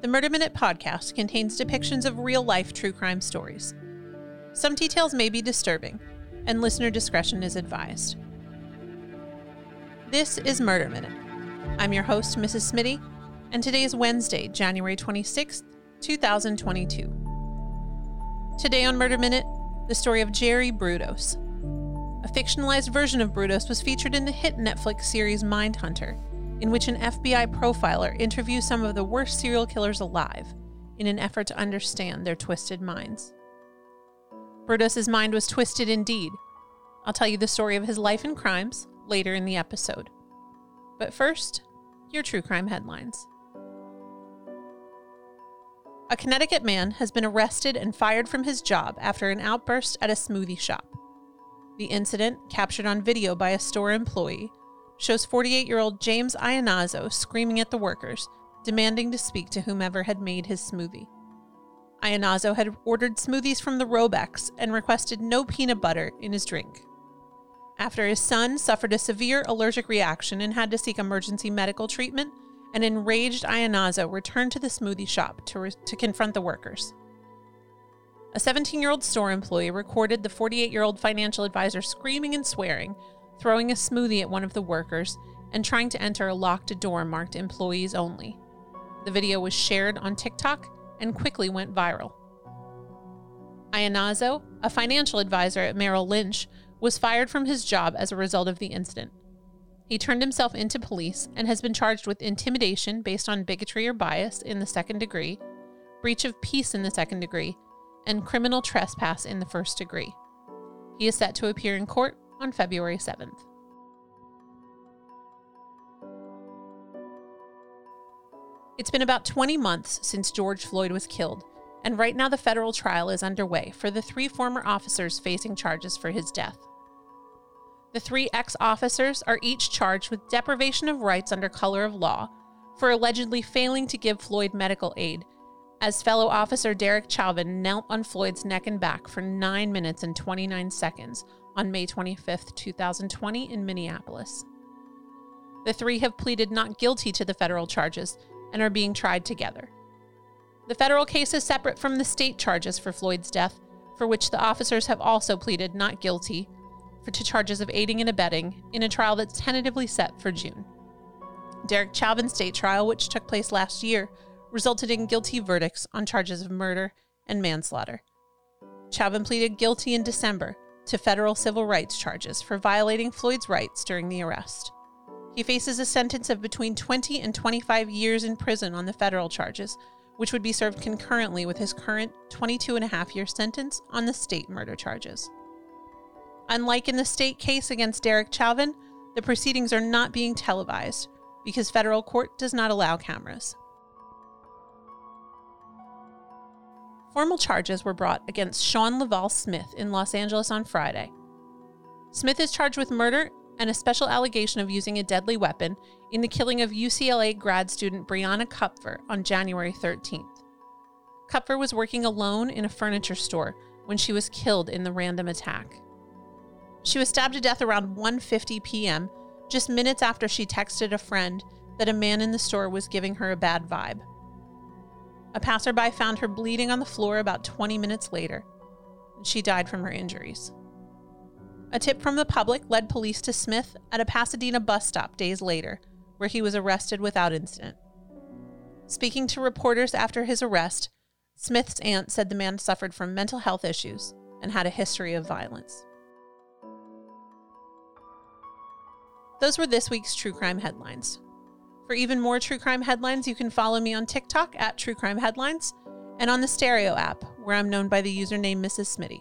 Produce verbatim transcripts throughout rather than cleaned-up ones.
The Murder Minute podcast contains depictions of real-life true crime stories. Some details may be disturbing, and listener discretion is advised. This is Murder Minute. I'm your host, Missus Smitty, and today is Wednesday, January twenty-sixth, two thousand twenty-two. Today on Murder Minute, the story of Jerry Brudos. A fictionalized version of Brudos was featured in the hit Netflix series Mindhunter, in which an F B I profiler interviews some of the worst serial killers alive in an effort to understand their twisted minds. Brudos' mind was twisted indeed. I'll tell you the story of his life and crimes later in the episode. But first, your true crime headlines. A Connecticut man has been arrested and fired from his job after an outburst at a smoothie shop. The incident, captured on video by a store employee, shows forty-eight-year-old James Ionazzo screaming at the workers, demanding to speak to whomever had made his smoothie. Ionazzo had ordered smoothies from the Robex and requested no peanut butter in his drink. After his son suffered a severe allergic reaction and had to seek emergency medical treatment, an enraged Ionazzo returned to the smoothie shop to, re- to confront the workers. A seventeen-year-old store employee recorded the forty-eight-year-old financial advisor screaming and swearing, throwing a smoothie at one of the workers, and trying to enter a locked door marked employees only. The video was shared on TikTok and quickly went viral. Ionazzo, a financial advisor at Merrill Lynch, was fired from his job as a result of the incident. He turned himself into police and has been charged with intimidation based on bigotry or bias in the second degree, breach of peace in the second degree, and criminal trespass in the first degree. He is set to appear in court on February seventh. It's been about twenty months since George Floyd was killed, and right now the federal trial is underway for the three former officers facing charges for his death. The three ex-officers are each charged with deprivation of rights under color of law for allegedly failing to give Floyd medical aid, as fellow officer Derek Chauvin knelt on Floyd's neck and back for nine minutes and twenty-nine seconds on May twenty-fifth, two thousand twenty in Minneapolis. The three have pleaded not guilty to the federal charges and are being tried together. The federal case is separate from the state charges for Floyd's death, for which the officers have also pleaded not guilty for to charges of aiding and abetting in a trial that's tentatively set for June. Derek Chauvin's state trial, which took place last year, resulted in guilty verdicts on charges of murder and manslaughter. Chauvin pleaded guilty in December to federal civil rights charges for violating Floyd's rights during the arrest. He faces a sentence of between twenty and twenty-five years in prison on the federal charges, which would be served concurrently with his current twenty-two and a half year sentence on the state murder charges. Unlike in the state case against Derek Chauvin, the proceedings are not being televised because federal court does not allow cameras. Formal charges were brought against Sean Laval Smith in Los Angeles on Friday. Smith is charged with murder and a special allegation of using a deadly weapon in the killing of U C L A grad student Brianna Kupfer on January thirteenth. Kupfer was working alone in a furniture store when she was killed in the random attack. She was stabbed to death around one fifty p.m., just minutes after she texted a friend that a man in the store was giving her a bad vibe. A passerby found her bleeding on the floor about twenty minutes later, and she died from her injuries. A tip from the public led police to Smith at a Pasadena bus stop days later, where he was arrested without incident. Speaking to reporters after his arrest, Smith's aunt said the man suffered from mental health issues and had a history of violence. Those were this week's true crime headlines. For even more true crime headlines, you can follow me on TikTok at True Crime Headlines and on the Stereo app, where I'm known by the username Missus Smitty.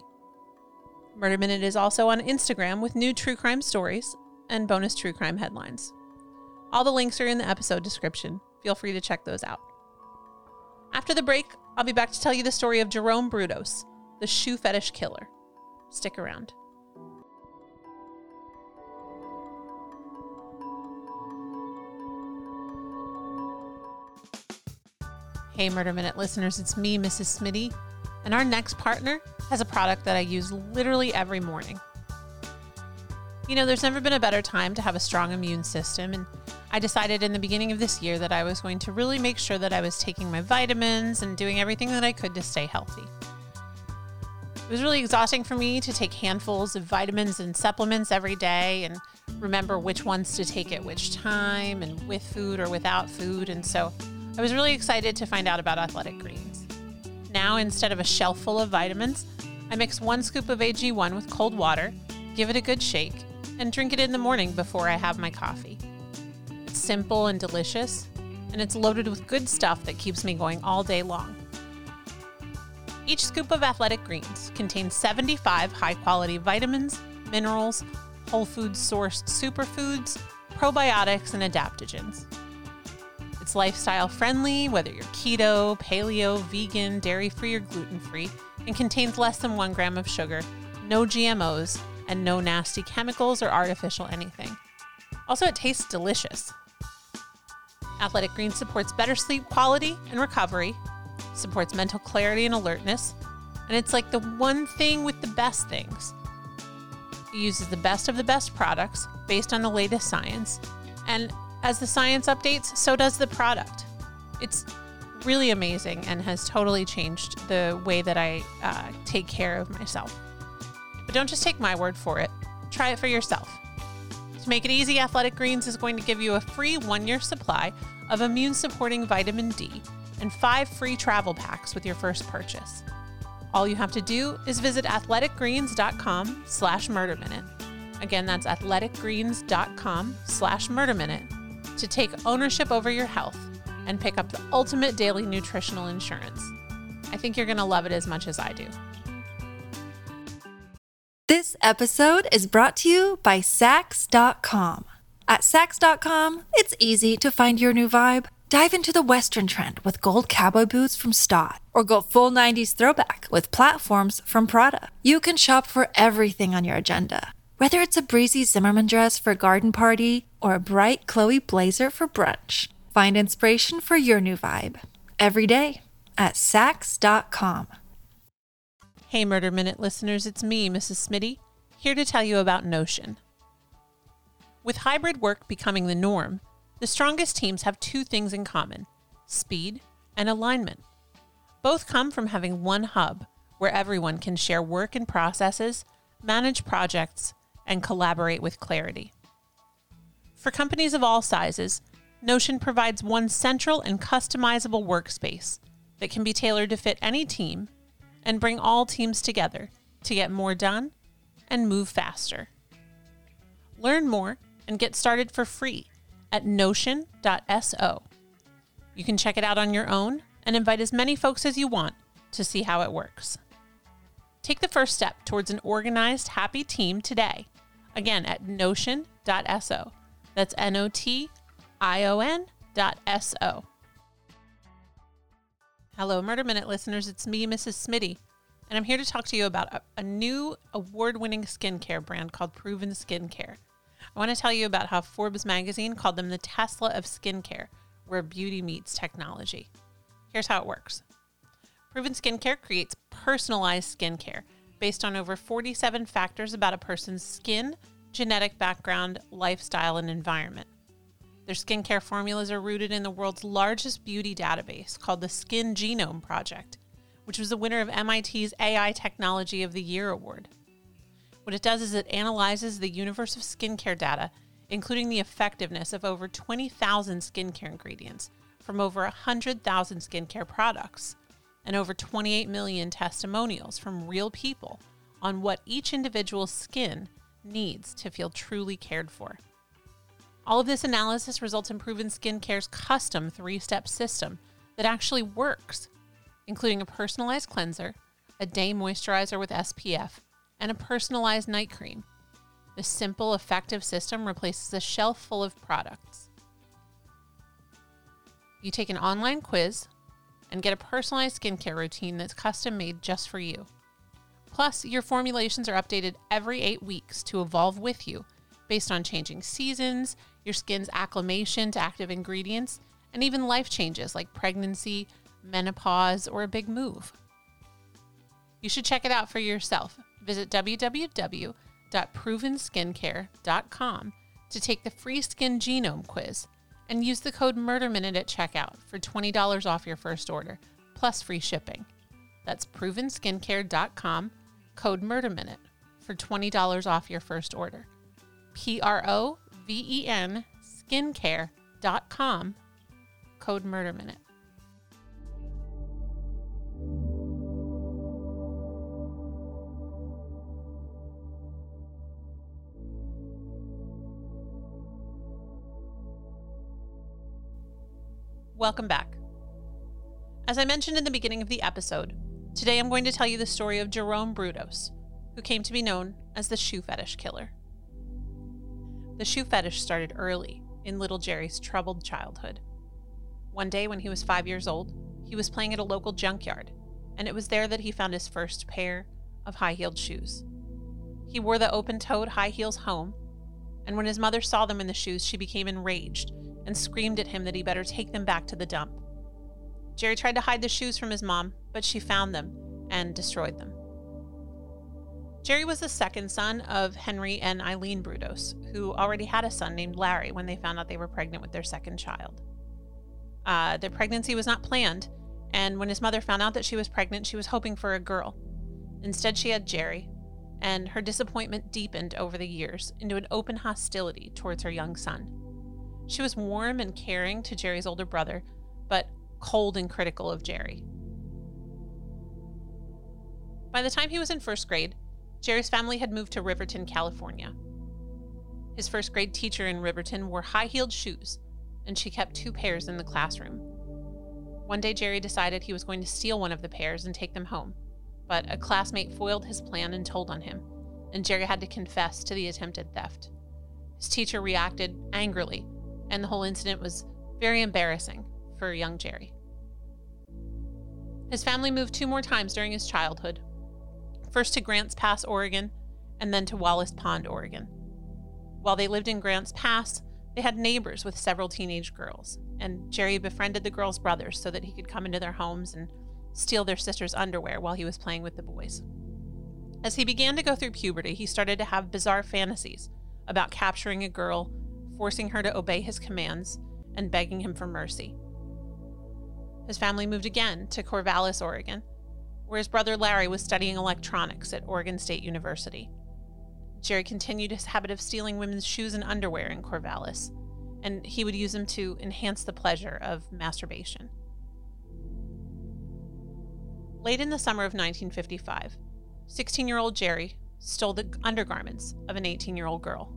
Murder Minute is also on Instagram with new true crime stories and bonus true crime headlines. All the links are in the episode description. Feel free to check those out. After the break, I'll be back to tell you the story of Jerome Brudos, the shoe fetish killer. Stick around. Hey, Murder Minute listeners, it's me, Missus Smitty, and our next partner has a product that I use literally every morning. You know, there's never been a better time to have a strong immune system, and I decided in the beginning of this year that I was going to really make sure that I was taking my vitamins and doing everything that I could to stay healthy. It was really exhausting for me to take handfuls of vitamins and supplements every day and remember which ones to take at which time and with food or without food, and so I was really excited to find out about Athletic Greens. Now, instead of a shelf full of vitamins, I mix one scoop of A G one with cold water, give it a good shake, and drink it in the morning before I have my coffee. It's simple and delicious, and it's loaded with good stuff that keeps me going all day long. Each scoop of Athletic Greens contains seventy-five high-quality vitamins, minerals, whole food-sourced superfoods, probiotics, and adaptogens. It's lifestyle friendly, whether you're keto, paleo, vegan, dairy-free, or gluten-free, and contains less than one gram of sugar, no G M Os, and no nasty chemicals or artificial anything. Also, it tastes delicious. Athletic Greens supports better sleep quality and recovery, supports mental clarity and alertness, and it's like the one thing with the best things. It uses the best of the best products based on the latest science, and as the science updates, so does the product. It's really amazing and has totally changed the way that I uh, take care of myself. But don't just take my word for it. Try it for yourself. To make it easy, Athletic Greens is going to give you a free one-year supply of immune-supporting vitamin D and five free travel packs with your first purchase. All you have to do is visit athleticgreens.com slash murderminute. Again, that's athleticgreens.com slash murderminute. To take ownership over your health and pick up the ultimate daily nutritional insurance. I think you're going to love it as much as I do. This episode is brought to you by Saks dot com. At Saks dot com, it's easy to find your new vibe. Dive into the Western trend with gold cowboy boots from Staud, or go full nineties throwback with platforms from Prada. You can shop for everything on your agenda, whether it's a breezy Zimmermann dress for a garden party or a bright Chloe blazer for brunch. Find inspiration for your new vibe every day at Saks dot com. Hey, Murder Minute listeners, it's me, Missus Smitty, here to tell you about Notion. With hybrid work becoming the norm, the strongest teams have two things in common: speed and alignment. Both come from having one hub where everyone can share work and processes, manage projects, and collaborate with clarity. For companies of all sizes, Notion provides one central and customizable workspace that can be tailored to fit any team and bring all teams together to get more done and move faster. Learn more and get started for free at notion dot s o. You can check it out on your own and invite as many folks as you want to see how it works. Take the first step towards an organized, happy team today. Again, at notion dot s o. That's N O T I O N dot S-O. Hello, Murder Minute listeners. It's me, Missus Smitty, and I'm here to talk to you about a, a new award-winning skincare brand called Proven Skincare. I want to tell you about how Forbes magazine called them the Tesla of skincare, where beauty meets technology. Here's how it works. Proven Skincare creates personalized skincare based on over forty-seven factors about a person's skin, genetic background, lifestyle, and environment. Their skincare formulas are rooted in the world's largest beauty database called the Skin Genome Project, which was the winner of M I T's A I Technology of the Year award. What it does is it analyzes the universe of skincare data, including the effectiveness of over twenty thousand skincare ingredients from over one hundred thousand skincare products, and over twenty-eight million testimonials from real people on what each individual's skin needs to feel truly cared for. All of this analysis results in Proven Skincare's custom three-step system that actually works, including a personalized cleanser, a day moisturizer with S P F, and a personalized night cream. The simple, effective system replaces a shelf full of products. You take an online quiz and get a personalized skincare routine that's custom made just for you. Plus, your formulations are updated every eight weeks to evolve with you based on changing seasons, your skin's acclimation to active ingredients, and even life changes like pregnancy, menopause, or a big move. You should check it out for yourself. Visit w w w dot proven skincare dot com to take the free Skin Genome Quiz and use the code MurderMinute at checkout for twenty dollars off your first order, plus free shipping. That's proven skincare dot com, code MurderMinute, for twenty dollars off your first order. P R O V E N skincare dot com, code MurderMinute. Welcome back. As I mentioned in the beginning of the episode, today I'm going to tell you the story of Jerome Brudos, who came to be known as the shoe fetish killer. The shoe fetish started early in little Jerry's troubled childhood. One day when he was five years old, he was playing at a local junkyard, and it was there that he found his first pair of high-heeled shoes. He wore the open-toed high heels home, and when his mother saw them in the shoes, she became enraged and screamed at him that he better take them back to the dump. Jerry tried to hide the shoes from his mom, but she found them and destroyed them. Jerry was the second son of Henry and Eileen Brudos, who already had a son named Larry when they found out they were pregnant with their second child. Uh, their pregnancy was not planned, and when his mother found out that she was pregnant, she was hoping for a girl. Instead, she had Jerry, and her disappointment deepened over the years into an open hostility towards her young son. She was warm and caring to Jerry's older brother, but cold and critical of Jerry. By the time he was in first grade, Jerry's family had moved to Riverton, California. His first grade teacher in Riverton wore high-heeled shoes, and she kept two pairs in the classroom. One day, Jerry decided he was going to steal one of the pairs and take them home, but a classmate foiled his plan and told on him, and Jerry had to confess to the attempted theft. His teacher reacted angrily, and the whole incident was very embarrassing for young Jerry. His family moved two more times during his childhood, first to Grants Pass, Oregon, and then to Wallace Pond, Oregon. While they lived in Grants Pass, they had neighbors with several teenage girls, and Jerry befriended the girls' brothers so that he could come into their homes and steal their sisters' underwear while he was playing with the boys. As he began to go through puberty, he started to have bizarre fantasies about capturing a girl, forcing her to obey his commands, and begging him for mercy. His family moved again to Corvallis, Oregon, where his brother Larry was studying electronics at Oregon State University. Jerry continued his habit of stealing women's shoes and underwear in Corvallis, and he would use them to enhance the pleasure of masturbation. Late in the summer of nineteen fifty-five, sixteen-year-old Jerry stole the undergarments of an eighteen-year-old girl.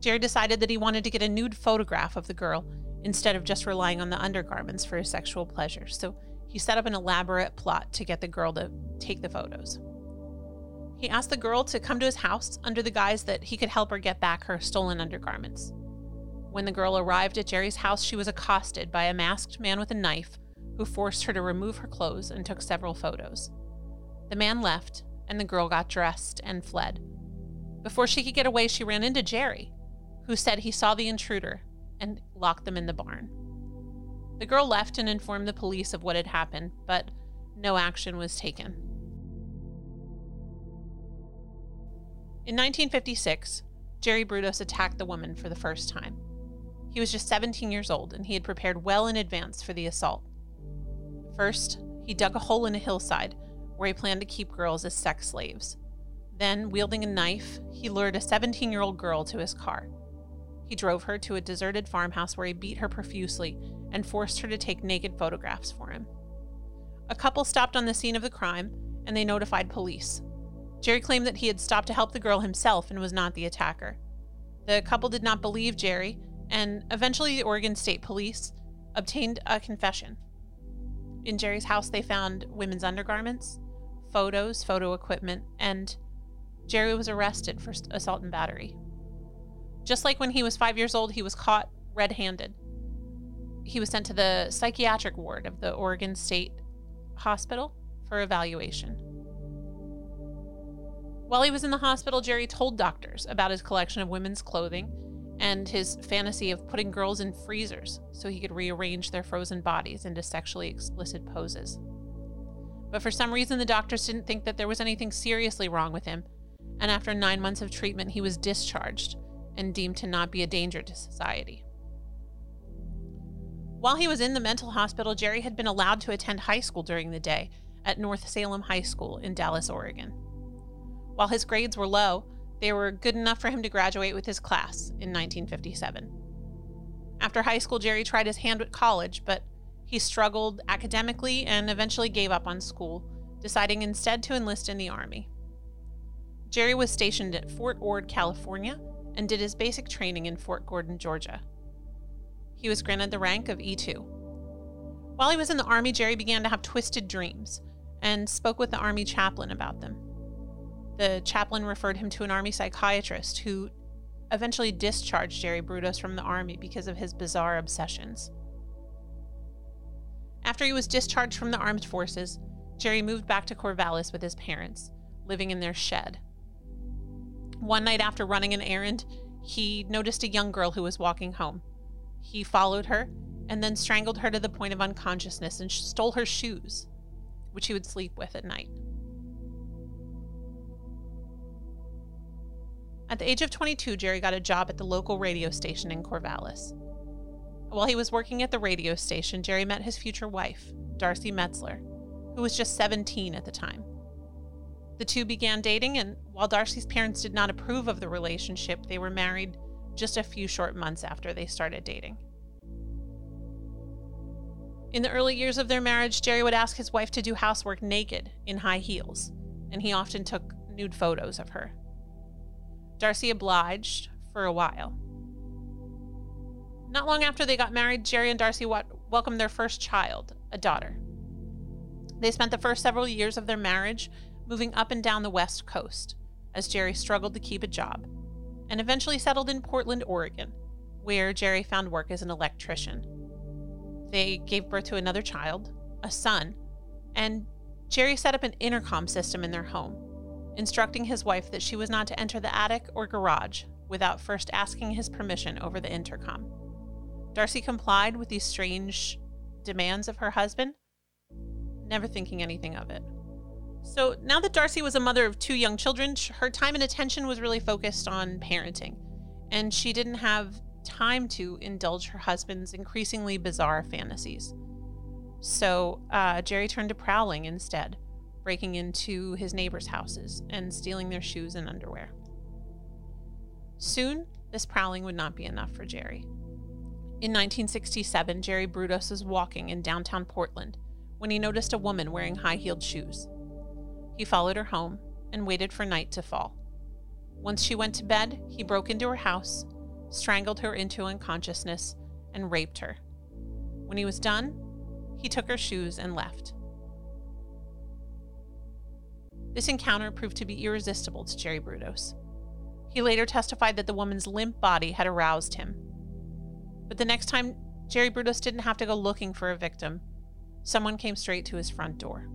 Jerry decided that he wanted to get a nude photograph of the girl instead of just relying on the undergarments for his sexual pleasure, so he set up an elaborate plot to get the girl to take the photos. He asked the girl to come to his house under the guise that he could help her get back her stolen undergarments. When the girl arrived at Jerry's house, she was accosted by a masked man with a knife who forced her to remove her clothes and took several photos. The man left, and the girl got dressed and fled. Before she could get away, she ran into Jerry, who said he saw the intruder and locked them in the barn. The girl left and informed the police of what had happened, but no action was taken. In nineteen fifty-six, Jerry Brudos attacked the woman for the first time. He was just seventeen years old, and he had prepared well in advance for the assault. First, he dug a hole in a hillside where he planned to keep girls as sex slaves. Then, wielding a knife, he lured a seventeen-year-old girl to his car. He drove her to a deserted farmhouse where he beat her profusely and forced her to take naked photographs for him. A couple stopped on the scene of the crime, and they notified police. Jerry claimed that he had stopped to help the girl himself and was not the attacker. The couple did not believe Jerry, and eventually the Oregon State Police obtained a confession. In Jerry's house, they found women's undergarments, photos, photo equipment, and Jerry was arrested for assault and battery. Just like when he was five years old, he was caught red-handed. He was sent to the psychiatric ward of the Oregon State Hospital for evaluation. While he was in the hospital, Jerry told doctors about his collection of women's clothing and his fantasy of putting girls in freezers so he could rearrange their frozen bodies into sexually explicit poses. But for some reason, the doctors didn't think that there was anything seriously wrong with him, and after nine months of treatment, he was discharged and deemed to not be a danger to society. While he was in the mental hospital, Jerry had been allowed to attend high school during the day at North Salem High School in Dallas, Oregon. While his grades were low, they were good enough for him to graduate with his class in nineteen fifty-seven. After high school, Jerry tried his hand at college, but he struggled academically and eventually gave up on school, deciding instead to enlist in the Army. Jerry was stationed at Fort Ord, California, and did his basic training in Fort Gordon, Georgia. He was granted the rank of E two. While he was in the Army, Jerry began to have twisted dreams and spoke with the Army chaplain about them. The chaplain referred him to an Army psychiatrist who eventually discharged Jerry Brudos from the Army because of his bizarre obsessions. After he was discharged from the armed forces, Jerry moved back to Corvallis with his parents, living in their shed. One night after running an errand, he noticed a young girl who was walking home. He followed her and then strangled her to the point of unconsciousness and stole her shoes, which he would sleep with at night. At the age of twenty-two, Jerry got a job at the local radio station in Corvallis. While he was working at the radio station, Jerry met his future wife, Darcy Metzler, who was just seventeen at the time. The two began dating, and while Darcy's parents did not approve of the relationship, they were married just a few short months after they started dating. In the early years of their marriage, Jerry would ask his wife to do housework naked in high heels, and he often took nude photos of her. Darcy obliged for a while. Not long after they got married, Jerry and Darcy welcomed their first child, a daughter. They spent the first several years of their marriage moving up and down the West Coast as Jerry struggled to keep a job, and eventually settled in Portland, Oregon, where Jerry found work as an electrician. They gave birth to another child, a son, and Jerry set up an intercom system in their home, instructing his wife that she was not to enter the attic or garage without first asking his permission over the intercom. Darcy complied with these strange demands of her husband, never thinking anything of it. So now that Darcy was a mother of two young children, her time and attention was really focused on parenting, and she didn't have time to indulge her husband's increasingly bizarre fantasies. So uh, Jerry turned to prowling instead, breaking into his neighbors' houses and stealing their shoes and underwear. Soon, this prowling would not be enough for Jerry. In nineteen sixty-seven, Jerry Brudos was walking in downtown Portland when he noticed a woman wearing high-heeled shoes. He followed her home and waited for night to fall. Once she went to bed, he broke into her house, strangled her into unconsciousness, and raped her. When he was done, he took her shoes and left. This encounter proved to be irresistible to Jerry Brudos. He later testified that the woman's limp body had aroused him. But the next time, Jerry Brudos didn't have to go looking for a victim. Someone came straight to his front door.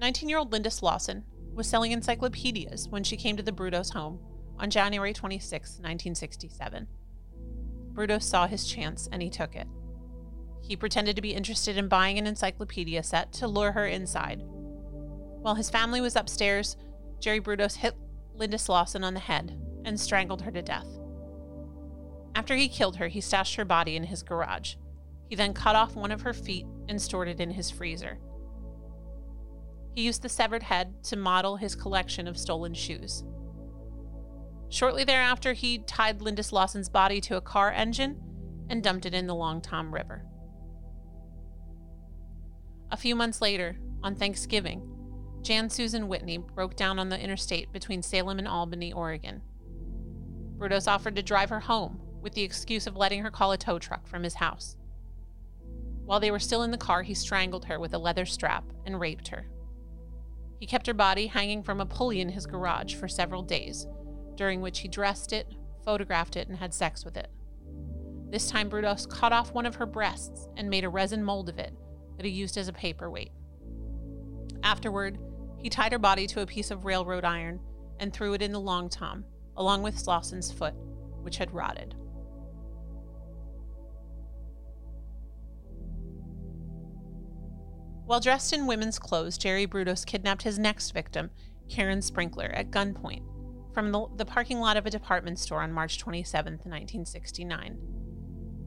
nineteen-year-old Linda Slauson was selling encyclopedias when she came to the Brudos home on January twenty-sixth, nineteen sixty-seven. Brudos saw his chance and he took it. He pretended to be interested in buying an encyclopedia set to lure her inside. While his family was upstairs, Jerry Brudos hit Linda Slauson on the head and strangled her to death. After he killed her, he stashed her body in his garage. He then cut off one of her feet and stored it in his freezer. He used the severed head to model his collection of stolen shoes. Shortly thereafter, he tied Linda Slauson's body to a car engine and dumped it in the Long Tom River. A few months later, on Thanksgiving, Jan Susan Whitney broke down on the interstate between Salem and Albany, Oregon. Brudos offered to drive her home with the excuse of letting her call a tow truck from his house. While they were still in the car, he strangled her with a leather strap and raped her. He kept her body hanging from a pulley in his garage for several days, during which he dressed it, photographed it, and had sex with it. This time, Brudos cut off one of her breasts and made a resin mold of it that he used as a paperweight. Afterward, he tied her body to a piece of railroad iron and threw it in the Long Tom, along with Slauson's foot, which had rotted. While dressed in women's clothes, Jerry Brudos kidnapped his next victim, Karen Sprinkler, at gunpoint from the, the parking lot of a department store on March twenty-seventh, nineteen sixty-nine.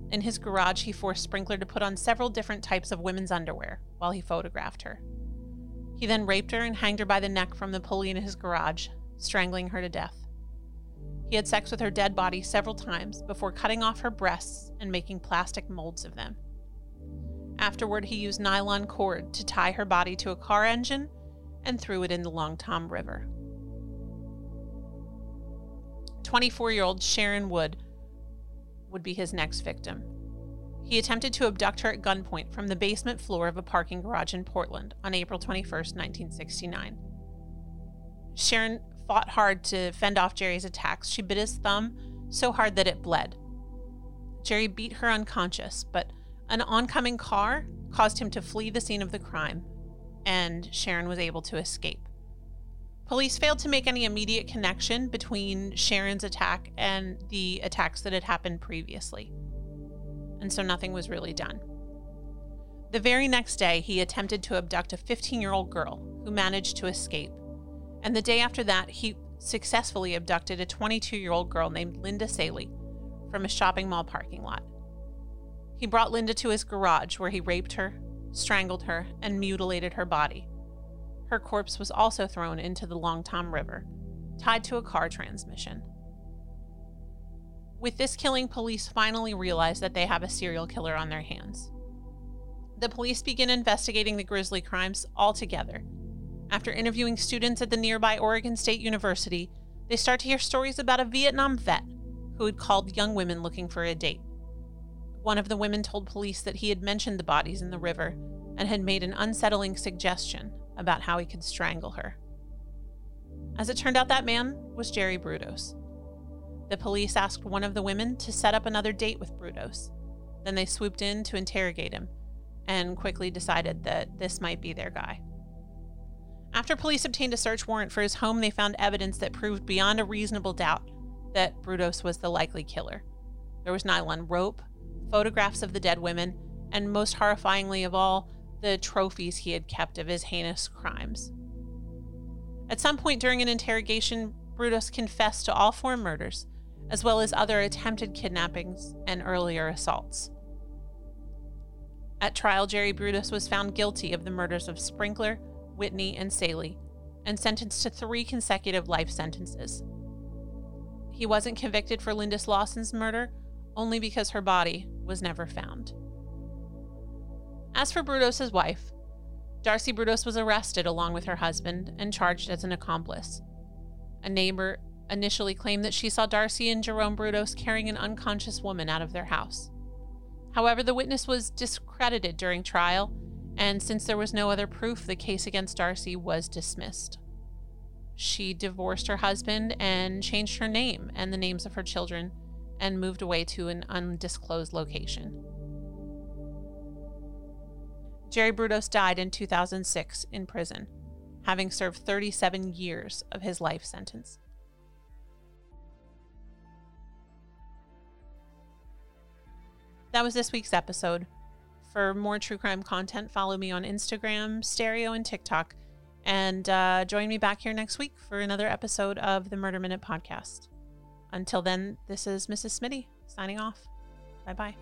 In his garage, he forced Sprinkler to put on several different types of women's underwear while he photographed her. He then raped her and hanged her by the neck from the pulley in his garage, strangling her to death. He had sex with her dead body several times before cutting off her breasts and making plastic molds of them. Afterward, he used nylon cord to tie her body to a car engine and threw it in the Long Tom River. twenty-four-year-old Sharon Wood would be his next victim. He attempted to abduct her at gunpoint from the basement floor of a parking garage in Portland on April twenty-first, nineteen sixty-nine. Sharon fought hard to fend off Jerry's attacks. She bit his thumb so hard that it bled. Jerry beat her unconscious, but an oncoming car caused him to flee the scene of the crime, and Sharon was able to escape. Police failed to make any immediate connection between Sharon's attack and the attacks that had happened previously, and so nothing was really done. The very next day, he attempted to abduct a fifteen-year-old girl who managed to escape, and the day after that, he successfully abducted a twenty-two-year-old girl named Linda Saley from a shopping mall parking lot. He brought Linda to his garage, where he raped her, strangled her, and mutilated her body. Her corpse was also thrown into the Long Tom River, tied to a car transmission. With this killing, police finally realize that they have a serial killer on their hands. The police begin investigating the grisly crimes altogether. After interviewing students at the nearby Oregon State University, they start to hear stories about a Vietnam vet who had called young women looking for a date. One of the women told police that he had mentioned the bodies in the river and had made an unsettling suggestion about how he could strangle her. As it turned out, that man was Jerry Brudos. The police asked one of the women to set up another date with Brudos. Then they swooped in to interrogate him and quickly decided that this might be their guy. After police obtained a search warrant for his home, they found evidence that proved beyond a reasonable doubt that Brudos was the likely killer. There was nylon rope, photographs of the dead women, and most horrifyingly of all, the trophies he had kept of his heinous crimes. At some point during an interrogation, Brudos confessed to all four murders, as well as other attempted kidnappings and earlier assaults. At trial, Jerry Brudos was found guilty of the murders of Sprinkler, Whitney, and Saley, and sentenced to three consecutive life sentences. He wasn't convicted for Linda Slauson's murder, only because her body was never found. As for Brudos' wife, Darcy Brudos was arrested along with her husband and charged as an accomplice. A neighbor initially claimed that she saw Darcy and Jerome Brudos carrying an unconscious woman out of their house. However, the witness was discredited during trial, and since there was no other proof, the case against Darcy was dismissed. She divorced her husband and changed her name and the names of her children, and moved away to an undisclosed location. Jerry Brudos died in two thousand six in prison, having served thirty-seven years of his life sentence. That was this week's episode. For more true crime content, follow me on Instagram, Stereo, and TikTok, and uh, join me back here next week for another episode of the Murder Minute Podcast. Until then, this is Missus Smitty signing off. Bye-bye.